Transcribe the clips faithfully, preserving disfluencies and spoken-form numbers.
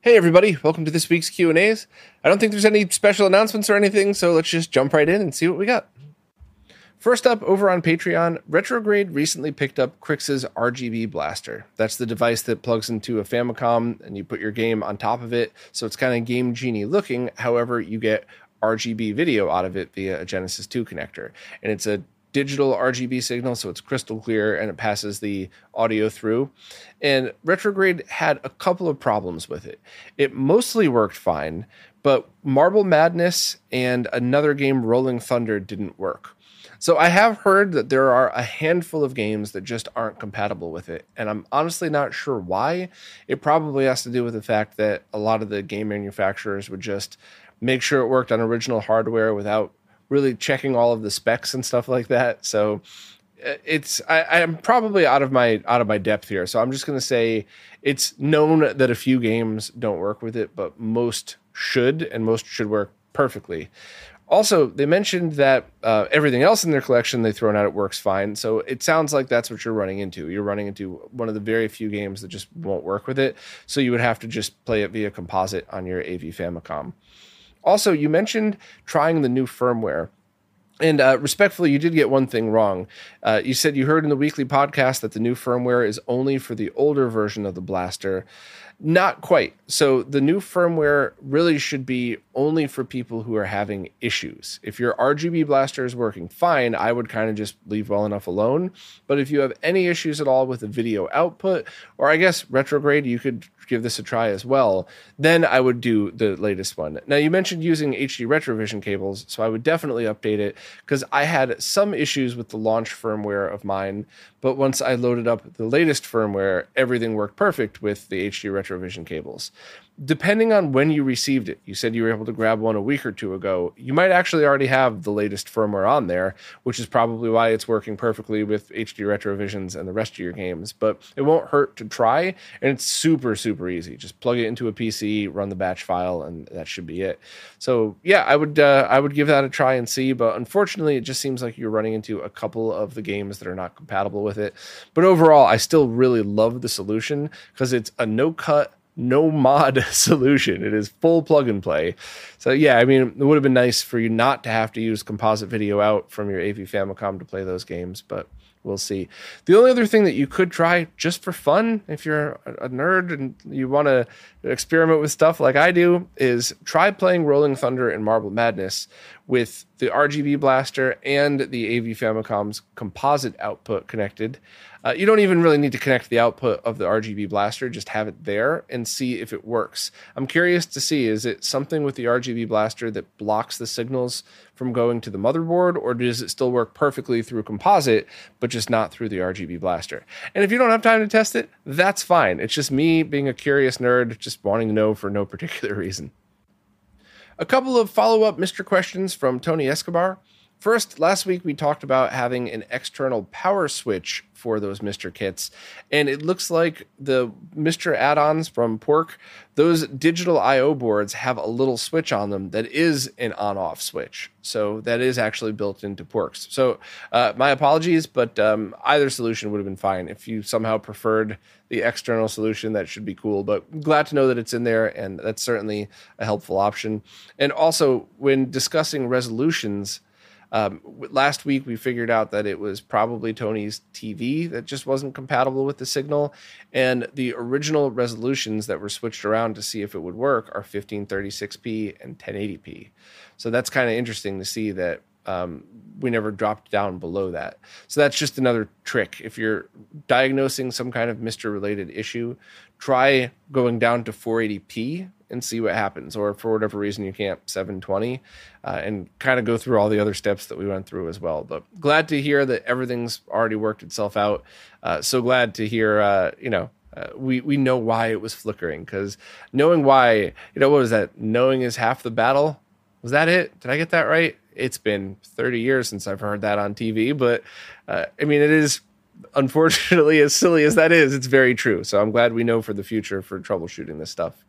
Hey everybody, welcome to this week's Q and A's. I don't think there's any special announcements or anything, so let's just jump right in and see what we got. First up, over on Patreon, Retrograde recently picked up Crix's R G B Blaster. That's the device that plugs into a Famicom and you put your game on top of it, so it's kind of Game Genie looking. However, you get R G B video out of it via a Genesis two connector, and it's a digital R G B signal, so it's crystal clear and it passes the audio through. And Retrograde had a couple of problems with it. It mostly worked fine, but Marble Madness and another game, Rolling Thunder, didn't work. So I have heard that there are a handful of games that just aren't compatible with it, and I'm honestly not sure why. It probably has to do with the fact that a lot of the game manufacturers would just make sure it worked on original hardware without really checking all of the specs and stuff like that. So it's I am probably out of my out of my depth here. So I'm just going to say it's known that a few games don't work with it, but most should, and most should work perfectly. Also, they mentioned that uh, everything else in their collection they've thrown out, it works fine. So it sounds like that's what you're running into. You're running into one of the very few games that just won't work with it. So you would have to just play it via composite on your A V Famicom. Also, you mentioned trying the new firmware. And uh, respectfully, you did get one thing wrong. Uh, you said you heard in the weekly podcast that the new firmware is only for the older version of the Blaster. Not quite. So the new firmware really should be only for people who are having issues. If your R G B Blaster is working fine, I would kind of just leave well enough alone. But if you have any issues at all with the video output, or I guess Retrograde, you could give this a try as well, then I would do the latest one. Now, you mentioned using H D RetroVision cables, so I would definitely update it because I had some issues with the launch firmware of mine, but once I loaded up the latest firmware, everything worked perfect with the H D RetroVision cables. Depending on when you received it, you said you were able to grab one a week or two ago, you might actually already have the latest firmware on there, which is probably why it's working perfectly with H D RetroVisions and the rest of your games, but it won't hurt to try, and it's super, super easy. Just plug it into a P C, run the batch file, and that should be it. So yeah, I would uh, I would give that a try and see, but unfortunately it just seems like you're running into a couple of the games that are not compatible with it. But overall, I still really love the solution because it's a no-cut, no mod solution. It is full plug and play. So yeah, I mean, it would have been nice for you not to have to use composite video out from your A V Famicom to play those games, but we'll see. The only other thing that you could try just for fun, if you're a nerd and you want to experiment with stuff like I do, is try playing Rolling Thunder and Marble Madness with the R G B Blaster and the A V Famicom's composite output connected. Uh, you don't even really need to connect the output of the R G B Blaster, just have it there and see if it works. I'm curious to see, is it something with the R G B Blaster that blocks the signals from going to the motherboard, or does it still work perfectly through composite, but just not through the R G B Blaster? And if you don't have time to test it, that's fine. It's just me being a curious nerd, just wanting to know for no particular reason. A couple of follow-up Mister questions from Tony Escobar. First, last week we talked about having an external power switch for those Mister kits, and it looks like the Mister add-ons from Pork, those digital I O boards have a little switch on them that is an on-off switch, so that is actually built into Pork's. So uh, my apologies, but um, either solution would have been fine. If you somehow preferred the external solution, that should be cool, but glad to know that it's in there, and that's certainly a helpful option. And also, when discussing resolutions, Um, last week, we figured out that it was probably Tony's T V that just wasn't compatible with the signal. And the original resolutions that were switched around to see if it would work are fifteen thirty-six p and ten eighty p. So that's kind of interesting to see that um, we never dropped down below that. So that's just another trick. If you're diagnosing some kind of Mister-related issue, try going down to four eighty p and see what happens, or for whatever reason you can't, seven twenty, uh, and kind of go through all the other steps that we went through as well. But glad to hear that everything's already worked itself out. Uh, so glad to hear, uh, you know, uh, we, we know why it was flickering, because knowing why, you know, what was that? Knowing is half the battle. Was that it? Did I get that right? It's been thirty years since I've heard that on T V, but uh, I mean, it is, unfortunately, as silly as that is, it's very true. So I'm glad we know for the future for troubleshooting this stuff.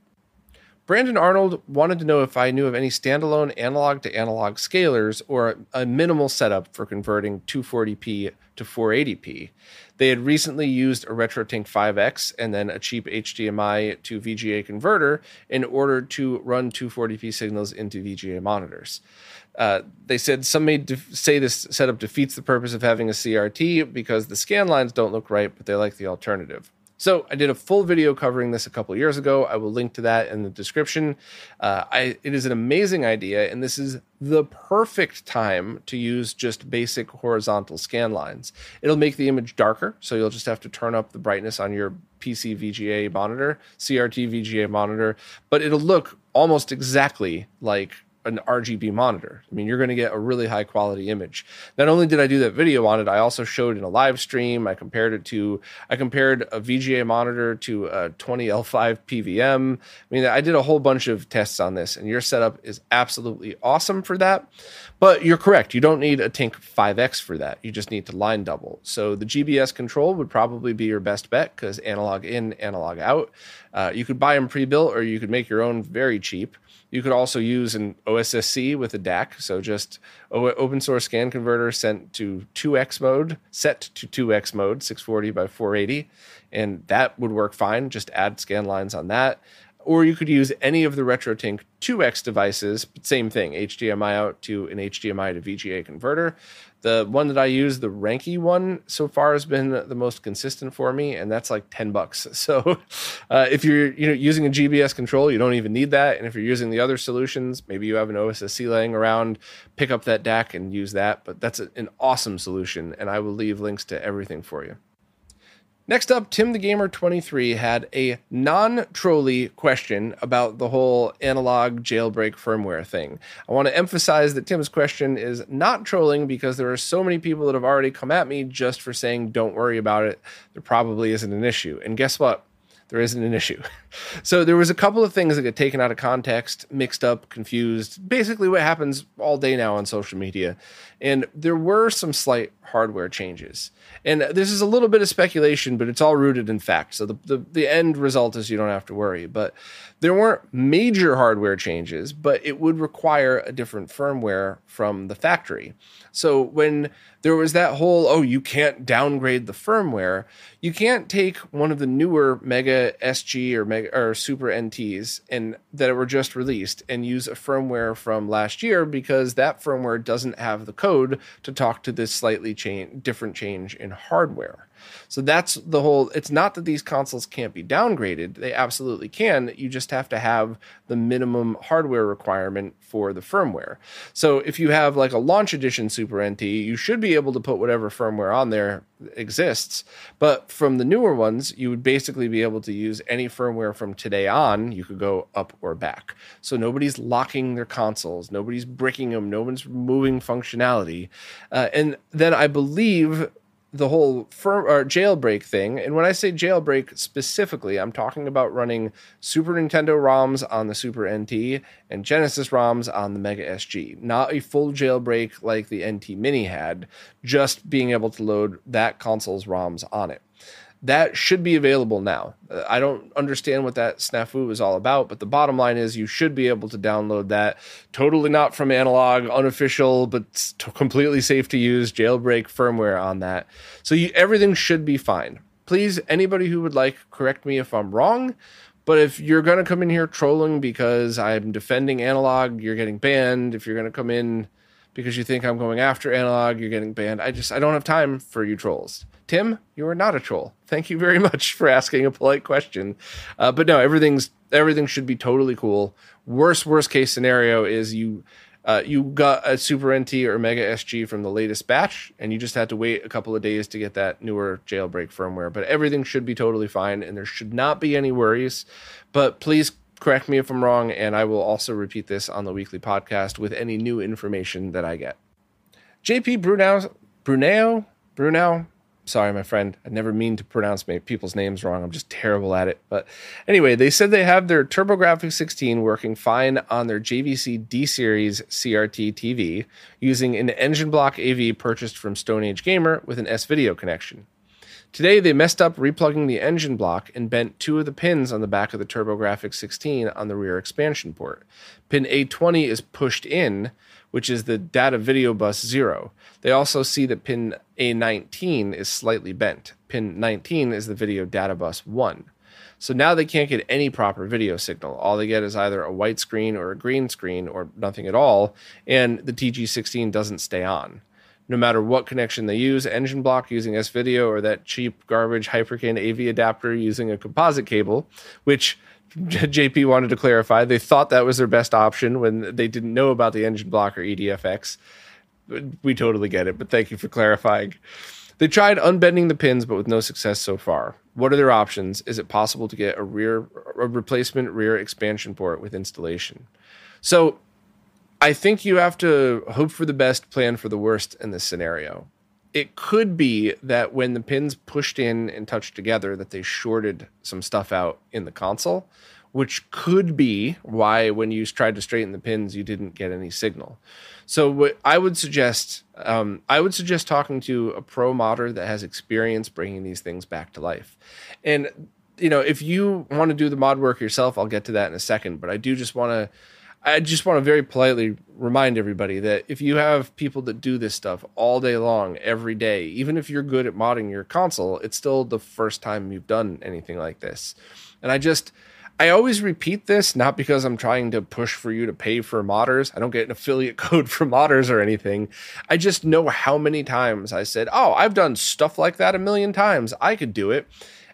Brandon Arnold wanted to know if I knew of any standalone analog to analog scalers or a minimal setup for converting two forty p to four eighty p. They had recently used a RetroTink two X and then a cheap H D M I to V G A converter in order to run two forty p signals into V G A monitors. Uh, they said some may def- say this setup defeats the purpose of having a C R T because the scan lines don't look right, but they like the alternative. So I did a full video covering this a couple years ago. I will link to that in the description. Uh, I, it is an amazing idea, and this is the perfect time to use just basic horizontal scan lines. It'll make the image darker, so you'll just have to turn up the brightness on your P C V G A monitor, C R T V G A monitor, but it'll look almost exactly like an R G B monitor. I mean, you're going to get a really high quality image. Not only did I do that video on it, I also showed in a live stream. I compared it to, I compared a V G A monitor to a twenty L five P V M. I mean, I did a whole bunch of tests on this, and your setup is absolutely awesome for that. But you're correct. You don't need a Tink five X for that. You just need to line double. So the G B S control would probably be your best bet because analog in, analog out. Uh, you could buy them pre-built, or you could make your own very cheap. You could also use an O S S C with a D A C, so just open source scan converter sent to two X mode, set to two X mode, six forty by four eighty, and that would work fine. Just add scan lines on that. Or you could use any of the RetroTink two X devices, but same thing, H D M I out to an H D M I to V G A converter. The one that I use, the Ranky one, so far has been the most consistent for me, and that's like ten bucks. So uh, if you're you know using a G B S control, you don't even need that. And if you're using the other solutions, maybe you have an O S S C laying around, pick up that D A C and use that. But that's an awesome solution, and I will leave links to everything for you. Next up, Tim the Gamer twenty-three had a non-trolley question about the whole analog jailbreak firmware thing. I want to emphasize that Tim's question is not trolling because there are so many people that have already come at me just for saying, don't worry about it. There probably isn't an issue. And guess what? There isn't an issue. So there was a couple of things that get taken out of context, mixed up, confused, basically what happens all day now on social media. And there were some slight hardware changes. And this is a little bit of speculation, but it's all rooted in fact. So the, the, the end result is you don't have to worry. But there weren't major hardware changes, but it would require a different firmware from the factory. So when there was that whole, oh, you can't downgrade the firmware, you can't take one of the newer Mega S G or Mega or Super N Ts and that were just released and use a firmware from last year because that firmware doesn't have the code to talk to this slightly change, different change in hardware. So that's the whole, it's not that these consoles can't be downgraded. They absolutely can. You just have to have the minimum hardware requirement for the firmware. So if you have like a launch edition Super N T, you should be able to put whatever firmware on there exists. But from the newer ones, you would basically be able to use any firmware from today on. You could go up or back. So nobody's locking their consoles. Nobody's bricking them. No one's removing functionality. Uh, and then I believe the whole firm or jailbreak thing. And when I say jailbreak specifically, I'm talking about running Super Nintendo ROMs on the Super N T and Genesis ROMs on the Mega S G. Not a full jailbreak like the N T Mini had, just being able to load that console's ROMs on it. That should be available now. I don't understand what that snafu is all about, but the bottom line is you should be able to download that. Totally not from analog, unofficial, but completely safe to use jailbreak firmware on that. So you, everything should be fine. Please, anybody who would like, correct me if I'm wrong. But if you're going to come in here trolling because I'm defending analog, you're getting banned. If you're going to come in because you think I'm going after Analog, you're getting banned. I just, I don't have time for you trolls. Tim, you are not a troll. Thank you very much for asking a polite question. Uh, but no, everything's everything should be totally cool. Worst, worst case scenario is you uh, you got a Super N T or Mega S G from the latest batch, and you just had to wait a couple of days to get that newer jailbreak firmware. But everything should be totally fine, and there should not be any worries. But please correct me if I'm wrong, and I will also repeat this on the weekly podcast with any new information that I get. J P Brunau, Brunau, Brunau. Sorry, my friend. I never mean to pronounce people's names wrong. I'm just terrible at it. But anyway, they said they have their TurboGrafx sixteen working fine on their J V C D-Series C R T T V using an engine block A V purchased from Stone Age Gamer with an S-Video connection. Today, they messed up replugging the engine block and bent two of the pins on the back of the TurboGrafx sixteen on the rear expansion port. Pin eight twenty is pushed in, which is the data video bus zero. They also see that pin A nineteen is slightly bent. Pin nineteen is the video data bus one. So now they can't get any proper video signal. All they get is either a white screen or a green screen or nothing at all, and the T G sixteen doesn't stay on. No matter what connection they use, engine block using S-Video or that cheap garbage Hyperkin A V adapter using a composite cable, which J P wanted to clarify. They thought that was their best option when they didn't know about the engine block or E D F X. We totally get it, but thank you for clarifying. They tried unbending the pins, but with no success so far. What are their options? Is it possible to get a rear a replacement rear expansion port with installation? So I think you have to hope for the best, plan for the worst in this scenario. It could be that when the pins pushed in and touched together, that they shorted some stuff out in the console, which could be why when you tried to straighten the pins, you didn't get any signal. So what I would suggest, um, I would suggest talking to a pro modder that has experience bringing these things back to life. And, you know, if you want to do the mod work yourself, I'll get to that in a second, but I do just want to I just want to very politely remind everybody that if you have people that do this stuff all day long, every day, even if you're good at modding your console, it's still the first time you've done anything like this. And I just, I always repeat this, not because I'm trying to push for you to pay for modders. I don't get an affiliate code for modders or anything. I just know how many times I said, oh, I've done stuff like that a million times. I could do it.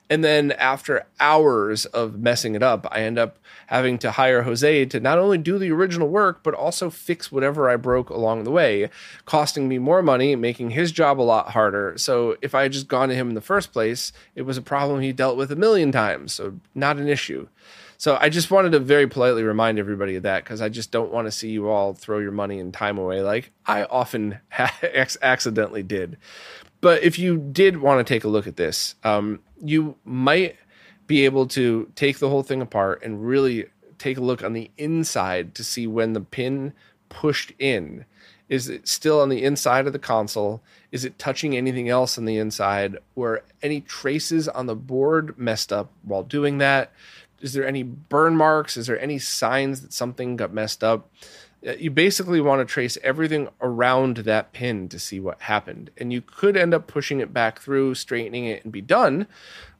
And then after hours of messing it up, I end up having to hire Jose to not only do the original work, but also fix whatever I broke along the way, costing me more money, making his job a lot harder. So if I had just gone to him in the first place, it was a problem he dealt with a million times. So not an issue. So I just wanted to very politely remind everybody of that because I just don't want to see you all throw your money and time away like I often accidentally did. But if you did want to take a look at this, um, you might be able to take the whole thing apart and really take a look on the inside to see when the pin pushed in. Is it still on the inside of the console? Is it touching anything else on the inside? Were any traces on the board messed up while doing that? Is there any burn marks? Is there any signs that something got messed up? You basically want to trace everything around that pin to see what happened. And you could end up pushing it back through, straightening it, and be done,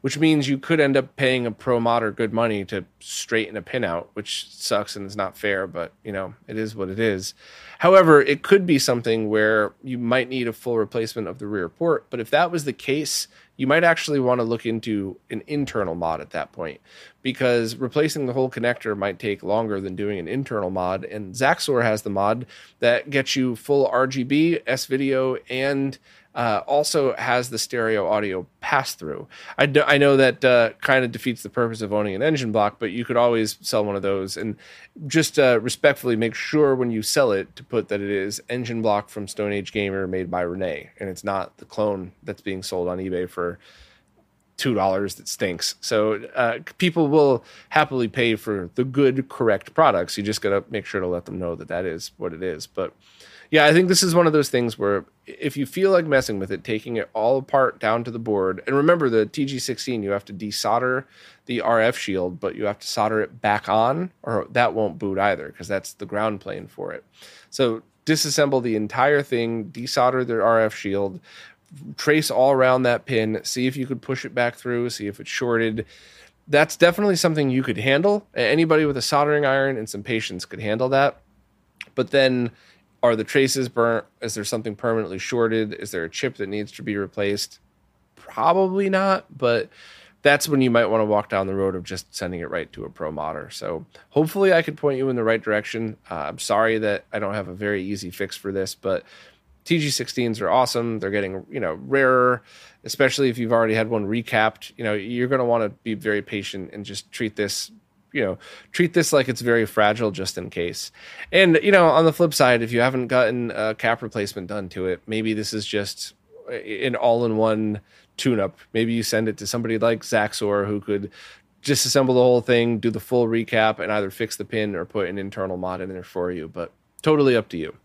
which means you could end up paying a pro modder good money to straighten a pin out, which sucks and is not fair, but, you know, it is what it is. However, it could be something where you might need a full replacement of the rear port, but if that was the case, you might actually want to look into an internal mod at that point because replacing the whole connector might take longer than doing an internal mod. And Zaxor has the mod that gets you full R G B, S-Video, and uh, also has the stereo audio pass-through. I, do, I know that uh, kind of defeats the purpose of owning an engine block, but you could always sell one of those. And just uh, respectfully make sure when you sell it to put that it is engine block from Stone Age Gamer made by Renee, and it's not the clone that's being sold on eBay for two dollars that stinks. So uh, people will happily pay for the good, correct products. You just got to make sure to let them know that that is what it is. But yeah, I think this is one of those things where if you feel like messing with it, taking it all apart down to the board, and remember the T G sixteen, you have to desolder the R F shield, but you have to solder it back on or that won't boot either because that's the ground plane for it. So disassemble the entire thing, desolder the R F shield, trace all around that pin, see if you could push it back through, see if it's shorted. That's definitely something you could handle. Anybody with a soldering iron and some patience could handle that. But then Are the traces burnt? Is there something permanently shorted? Is there a chip that needs to be replaced? Probably not, but that's when you might want to walk down the road of just sending it right to a pro modder. So hopefully I could point you in the right direction. Uh, I'm sorry that I don't have a very easy fix for this, but T G sixteens are awesome. They're getting, you know, rarer, especially if you've already had one recapped. You know, you're going to want to be very patient and just treat this you know, treat this like it's very fragile just in case. And, you know, on the flip side, if you haven't gotten a cap replacement done to it, maybe this is just an all-in-one tune-up. Maybe you send it to somebody like Zaxor who could disassemble the whole thing, do the full recap, and either fix the pin or put an internal mod in there for you. But totally up to you.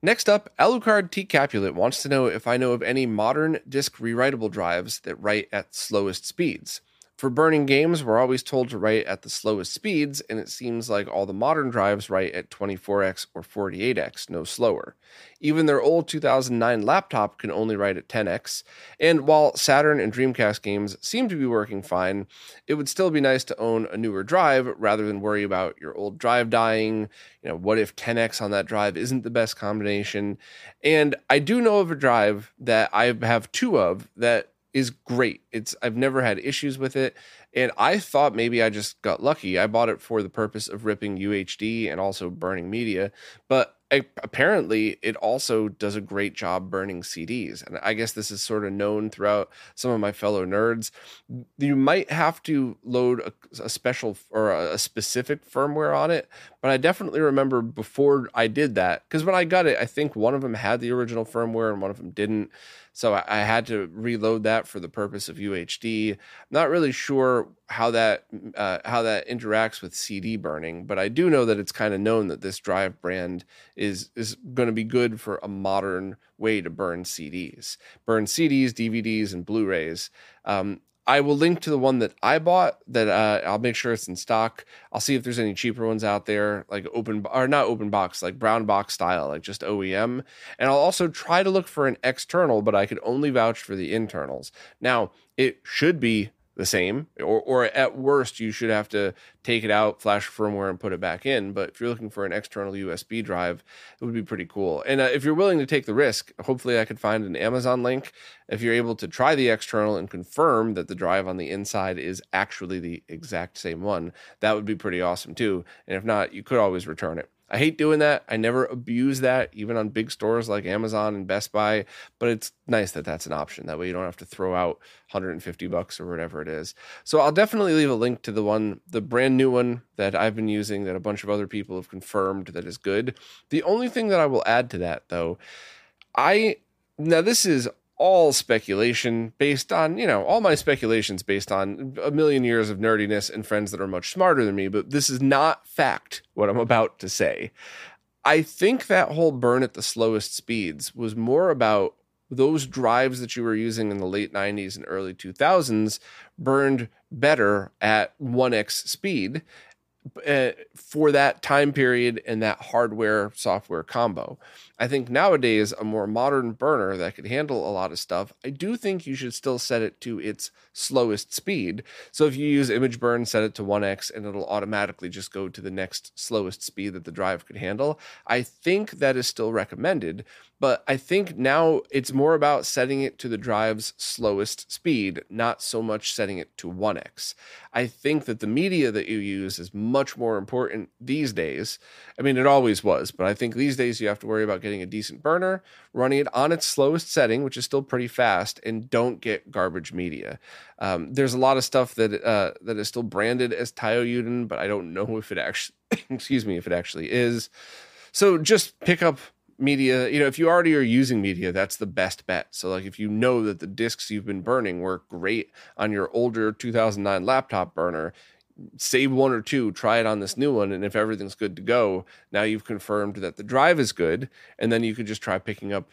Next up, Alucard T. Capulet wants to know if I know of any modern disk rewritable drives that write at slowest speeds. For burning games, we're always told to write at the slowest speeds, and it seems like all the modern drives write at twenty-four x or forty-eight x, no slower. Even their old two thousand nine laptop can only write at ten x, and while Saturn and Dreamcast games seem to be working fine, it would still be nice to own a newer drive rather than worry about your old drive dying. You know, what if ten x on that drive isn't the best combination? And I do know of a drive that I have two of that is great. It's I've never had issues with it, and I thought maybe I just got lucky. I bought it for the purpose of ripping U H D and also burning media, but I, apparently it also does a great job burning C Ds, and I guess this is sort of known throughout some of my fellow nerds. You might have to load a, a special or a, a specific firmware on it, but I definitely remember before I did that, because when I got it, I think one of them had the original firmware and one of them didn't. So I had to reload that for the purpose of U H D. I'm not really sure how that uh, how that interacts with C D burning, but I do know that it's kind of known that this drive brand is is going to be good for a modern way to burn C Ds, burn C Ds, D V Ds, and Blu-rays. Um, I will link to the one that I bought. That uh, I'll make sure it's in stock. I'll see if there's any cheaper ones out there, like open or not open box, like brown box style, like just O E M. And I'll also try to look for an external, but I could only vouch for the internals. Now it should be the same, or or at worst you should have to take it out, flash firmware, and put it back in. But if you're looking for an external U S B drive, it would be pretty cool. And uh, if you're willing to take the risk, hopefully I could find an Amazon link if you're able to try the external and confirm that the drive on the inside is actually the exact same one. That would be pretty awesome too. And if not, you could always return it. I hate doing that. I never abuse that, even on big stores like Amazon and Best Buy, but it's nice that that's an option. That way you don't have to throw out one hundred fifty bucks or whatever it is. So I'll definitely leave a link to the one, the brand new one that I've been using that a bunch of other people have confirmed that is good. The only thing that I will add to that though, I, now this is all speculation based on, you know, all my speculations based on a million years of nerdiness and friends that are much smarter than me, but this is not fact, what I'm about to say. I think that whole burn at the slowest speeds was more about those drives that you were using in the late nineties and early two thousands burned better at one x speed Uh, for that time period and that hardware software combo. I think nowadays a more modern burner that could handle a lot of stuff, I do think you should still set it to its slowest speed. So if you use image burn, set it to one x and it'll automatically just go to the next slowest speed that the drive could handle. I think that is still recommended, but I think now it's more about setting it to the drive's slowest speed, not so much setting it to one x. I think that the media that you use is much much more important these days. I mean, it always was, but I think these days you have to worry about getting a decent burner, running it on its slowest setting, which is still pretty fast, and don't get garbage media. Um, there's a lot of stuff that uh, that is still branded as Taiyo Yuden, but I don't know if it actually, excuse me, if it actually is. So just pick up media. You know, if you already are using media, that's the best bet. So like if you know that the discs you've been burning work great on your older two thousand nine laptop burner, save one or two, try it on this new one, and if everything's good to go, now you've confirmed that the drive is good, and then you could just try picking up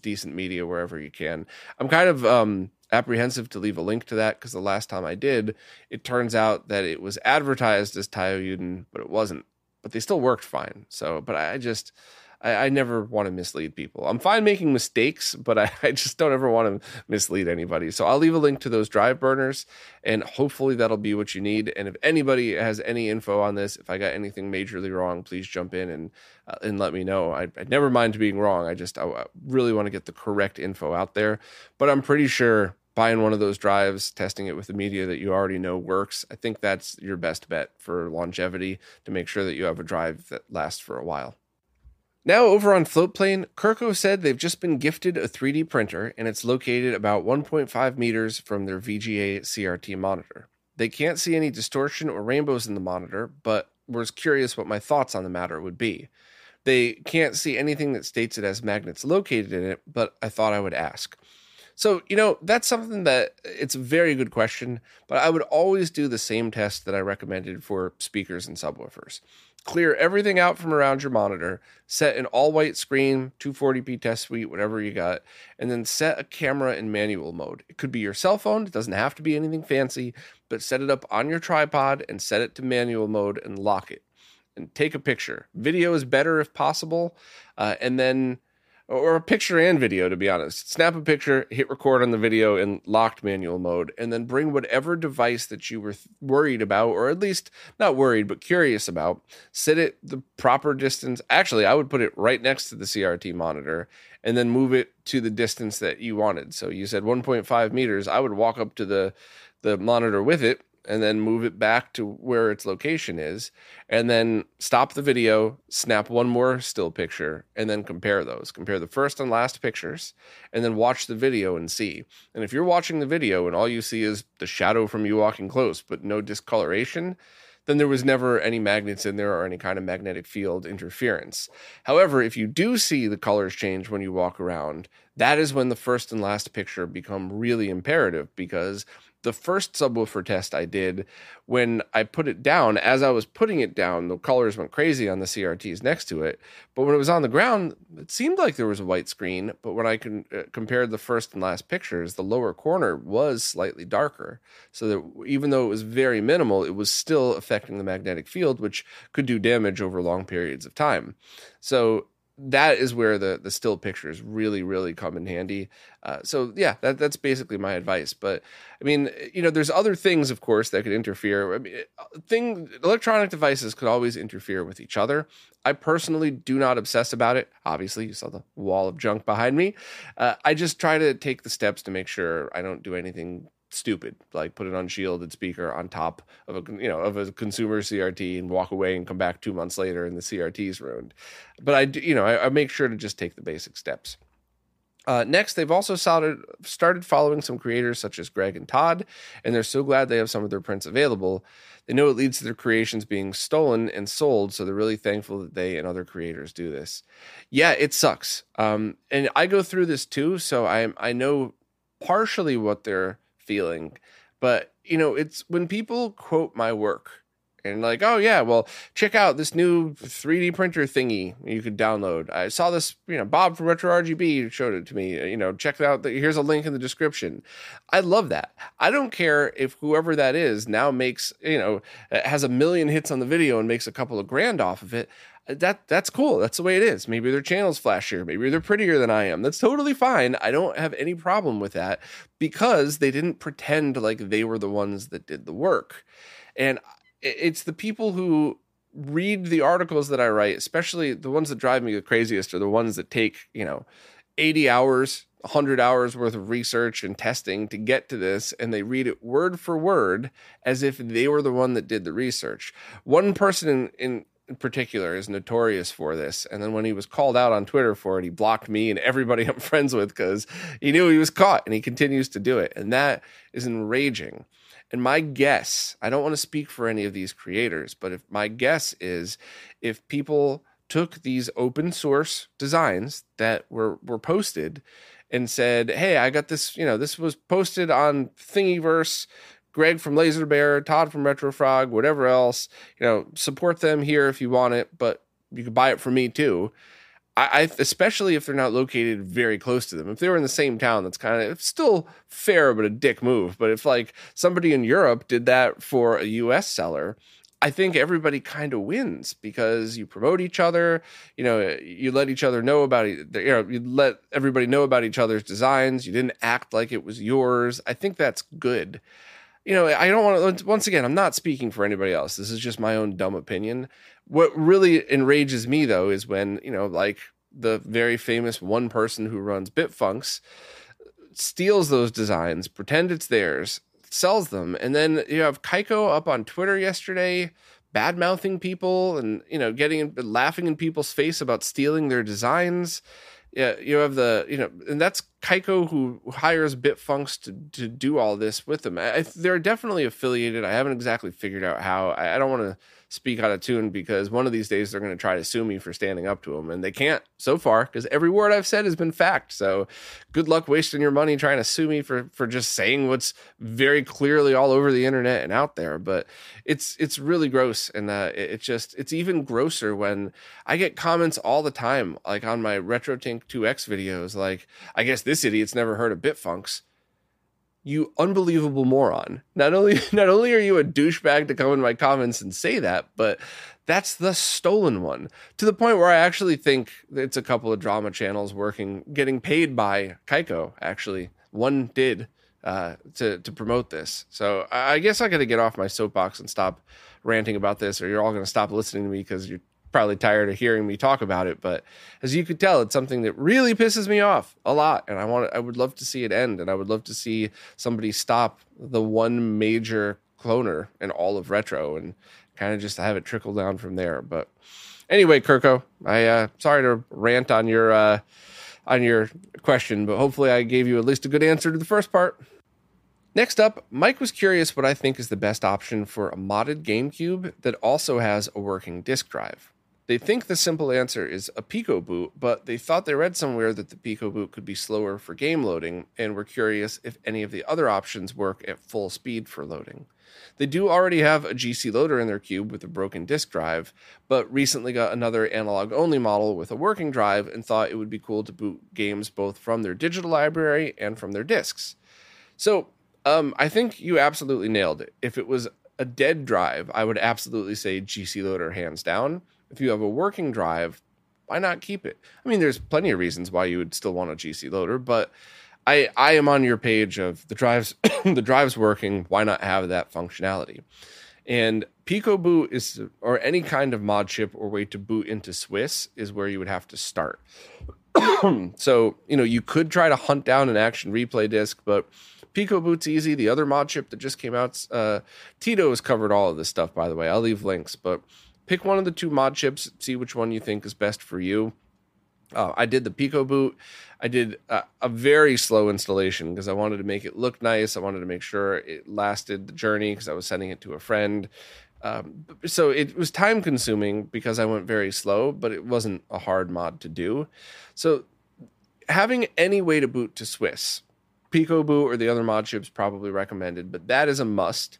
decent media wherever you can. I'm kind of um, apprehensive to leave a link to that because the last time I did, it turns out that it was advertised as Taiyo Yuden, but it wasn't. But they still worked fine. So, but I just, I, I never want to mislead people. I'm fine making mistakes, but I, I just don't ever want to mislead anybody. So I'll leave a link to those drive burners, and hopefully that'll be what you need. And if anybody has any info on this, if I got anything majorly wrong, please jump in and uh, and let me know. I, I never mind being wrong. I just I, I really want to get the correct info out there. But I'm pretty sure buying one of those drives, testing it with the media that you already know works, I think that's your best bet for longevity, to make sure that you have a drive that lasts for a while. Now over on Floatplane, Kirko said they've just been gifted a three D printer, and it's located about one point five meters from their V G A C R T monitor. They can't see any distortion or rainbows in the monitor, but was curious what my thoughts on the matter would be. They can't see anything that states it has magnets located in it, but I thought I would ask. So, you know, that's something that, it's a very good question, but I would always do the same test that I recommended for speakers and subwoofers. Clear everything out from around your monitor, set an all-white screen, two forty p test suite, whatever you got, and then set a camera in manual mode. It could be your cell phone, it doesn't have to be anything fancy, but set it up on your tripod and set it to manual mode and lock it. And take a picture. Video is better if possible, uh, and then... or a picture and video, to be honest. Snap a picture, hit record on the video in locked manual mode, and then bring whatever device that you were th- worried about, or at least not worried, but curious about, sit it the proper distance. Actually, I would put it right next to the C R T monitor, and then move it to the distance that you wanted. So you said one point five meters. I would walk up to the, the monitor with it, and then move it back to where its location is, and then stop the video, snap one more still picture, and then compare those. Compare the first and last pictures, and then watch the video and see. And if you're watching the video and all you see is the shadow from you walking close, but no discoloration, then there was never any magnets in there or any kind of magnetic field interference. However, if you do see the colors change when you walk around, that is when the first and last picture become really imperative, because the first subwoofer test I did, when I put it down, as I was putting it down, the colors went crazy on the C R Ts next to it. But when it was on the ground, it seemed like there was a white screen. But when I con- uh, compared the first and last pictures, the lower corner was slightly darker. So that even though it was very minimal, it was still affecting the magnetic field, which could do damage over long periods of time. So that is where the, the still pictures really, really come in handy. Uh, so, yeah, that, that's basically my advice. But, I mean, you know, there's other things, of course, that could interfere. I mean, thing, electronic devices could always interfere with each other. I personally do not obsess about it. Obviously, you saw the wall of junk behind me. Uh, I just try to take the steps to make sure I don't do anything stupid, like put an unshielded speaker on top of a you know of a consumer C R T and walk away and come back two months later and the C R T's ruined. But I do, you know I, I make sure to just take the basic steps. Uh, next, they've also started, started following some creators such as Greg and Todd, and they're so glad they have some of their prints available. They know it leads to their creations being stolen and sold, so they're really thankful that they and other creators do this. Yeah, it sucks, um, and I go through this too, so I I know partially what they're feeling. But, you know, it's when people quote my work and like, oh yeah, well, check out this new three D printer thingy you could download. I saw this, you know, Bob from Retro R G B showed it to me, you know, check it out. Here's a link in the description. I love that. I don't care if whoever that is now makes, you know, has a million hits on the video and makes a couple of grand off of it. That that's cool. That's the way it is. Maybe their channel's flashier. Maybe they're prettier than I am. That's totally fine. I don't have any problem with that, because they didn't pretend like they were the ones that did the work. And it's the people who read the articles that I write, especially the ones that drive me the craziest, are the ones that take, you know, eighty hours, one hundred hours worth of research and testing to get to this, and they read it word for word as if they were the one that did the research. One person in... in in particular is notorious for this. And then when he was called out on Twitter for it, he blocked me and everybody I'm friends with because he knew he was caught, and he continues to do it. And that is enraging. And my guess, I don't want to speak for any of these creators, but if my guess is if people took these open source designs that were, were posted and said, hey, I got this, you know, this was posted on Thingiverse, Greg from Laser Bear, Todd from Retrofrog, whatever else, you know, support them here if you want it, but you can buy it from me too. I, I especially if they're not located very close to them. If they were in the same town, that's kind of it's still fair, but a dick move. But if like somebody in Europe did that for a U S seller, I think everybody kind of wins because you promote each other, you know, you let each other know about it, you know, you let everybody know about each other's designs. You didn't act like it was yours. I think that's good. You know, I don't want to, once again, I'm not speaking for anybody else. This is just my own dumb opinion. What really enrages me, though, is when, you know, like the very famous one person who runs Bitfunks steals those designs, pretend it's theirs, sells them. And then you have Kaiko up on Twitter yesterday, bad mouthing people and, you know, getting laughing in people's face about stealing their designs. Yeah, you have the, you know, and that's Kaiko who hires Bitfunks to, to do all this with them. I, they're definitely affiliated. I haven't exactly figured out how. I, I don't want to speak out of tune because one of these days they're going to try to sue me for standing up to them, and they can't so far because every word I've said has been fact. So good luck wasting your money trying to sue me for for just saying what's very clearly all over the internet and out there. But it's it's really gross, and uh, it, it just it's even grosser when I get comments all the time, like on my RetroTink two X videos, like, I guess this idiot's never heard of Bitfunks. You unbelievable moron. Not only not only are you a douchebag to come in my comments and say that, but that's the stolen one. To the point where I actually think it's a couple of drama channels working, getting paid by Kaiko, actually. One did uh, to, to promote this. So I guess I got to get off my soapbox and stop ranting about this, or you're all going to stop listening to me because you're probably tired of hearing me talk about it. But as you could tell, it's something that really pisses me off a lot, and I want I would love to see it end, and I would love to see somebody stop the one major cloner in all of retro and kind of just have it trickle down from there. But anyway, Kirko, I uh sorry to rant on your uh on your question, but hopefully I gave you at least a good answer to the first part. Next up, Mike was curious what I think is the best option for a modded GameCube that also has a working disk drive. They think the simple answer is a Pico boot, but they thought they read somewhere that the Pico boot could be slower for game loading, and were curious if any of the other options work at full speed for loading. They do already have a G C loader in their cube with a broken disk drive, but recently got another analog-only model with a working drive and thought it would be cool to boot games both from their digital library and from their disks. So um, I think you absolutely nailed it. If it was a dead drive, I would absolutely say G C loader hands down. If you have a working drive, why not keep it? I mean, there's plenty of reasons why you would still want a G C loader, but I I am on your page of the drives the drive's working, why not have that functionality? And Pico boot is, or any kind of mod chip or way to boot into Swiss, is where you would have to start. So, you know, you could try to hunt down an action replay disc, but Pico boot's easy. The other mod chip that just came out, uh, Tito has covered all of this stuff, by the way. I'll leave links, but pick one of the two mod chips, see which one you think is best for you. Uh, I did the Pico boot. I did a, a very slow installation because I wanted to make it look nice. I wanted to make sure it lasted the journey because I was sending it to a friend. Um, so it was time consuming because I went very slow, but it wasn't a hard mod to do. So having any way to boot to Swiss, Pico boot or the other mod chips probably recommended, but that is a must.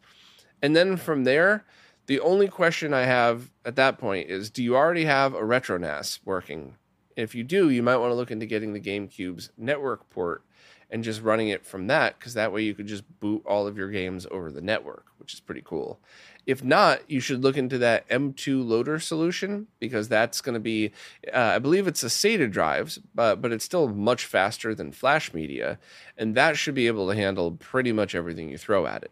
And then from there, the only question I have at that point is, do you already have a retro N A S working? If you do, you might want to look into getting the GameCube's network port and just running it from that, because that way you could just boot all of your games over the network, which is pretty cool. If not, you should look into that M two loader solution, because that's going to be, uh, I believe it's a SATA drives, uh, but it's still much faster than flash media, and that should be able to handle pretty much everything you throw at it.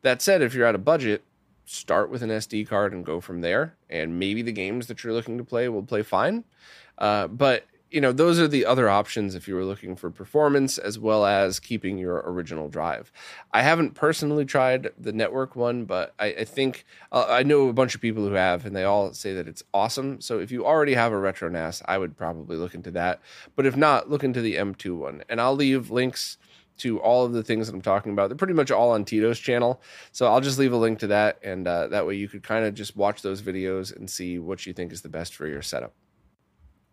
That said, if you're out of budget, start with an S D card and go from there. And maybe the games that you're looking to play will play fine. Uh, but, you know, those are the other options if you were looking for performance as well as keeping your original drive. I haven't personally tried the network one, but I, I think uh, I know a bunch of people who have, and they all say that it's awesome. So if you already have a retro N A S, I would probably look into that. But if not, look into the M two one. And I'll leave links to all of the things that I'm talking about. They're pretty much all on Tito's channel. So I'll just leave a link to that. And uh, that way you could kind of just watch those videos and see what you think is the best for your setup.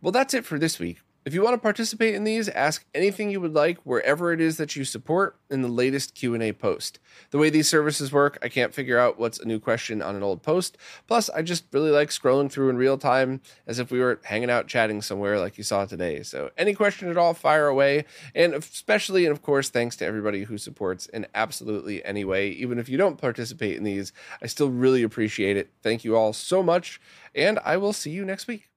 Well, that's it for this week. If you want to participate in these, ask anything you would like wherever it is that you support in the latest Q and A post. The way these services work, I can't figure out what's a new question on an old post. Plus, I just really like scrolling through in real time as if we were hanging out chatting somewhere like you saw today. So any question at all, fire away. And especially, and of course, thanks to everybody who supports in absolutely any way. Even if you don't participate in these, I still really appreciate it. Thank you all so much, and I will see you next week.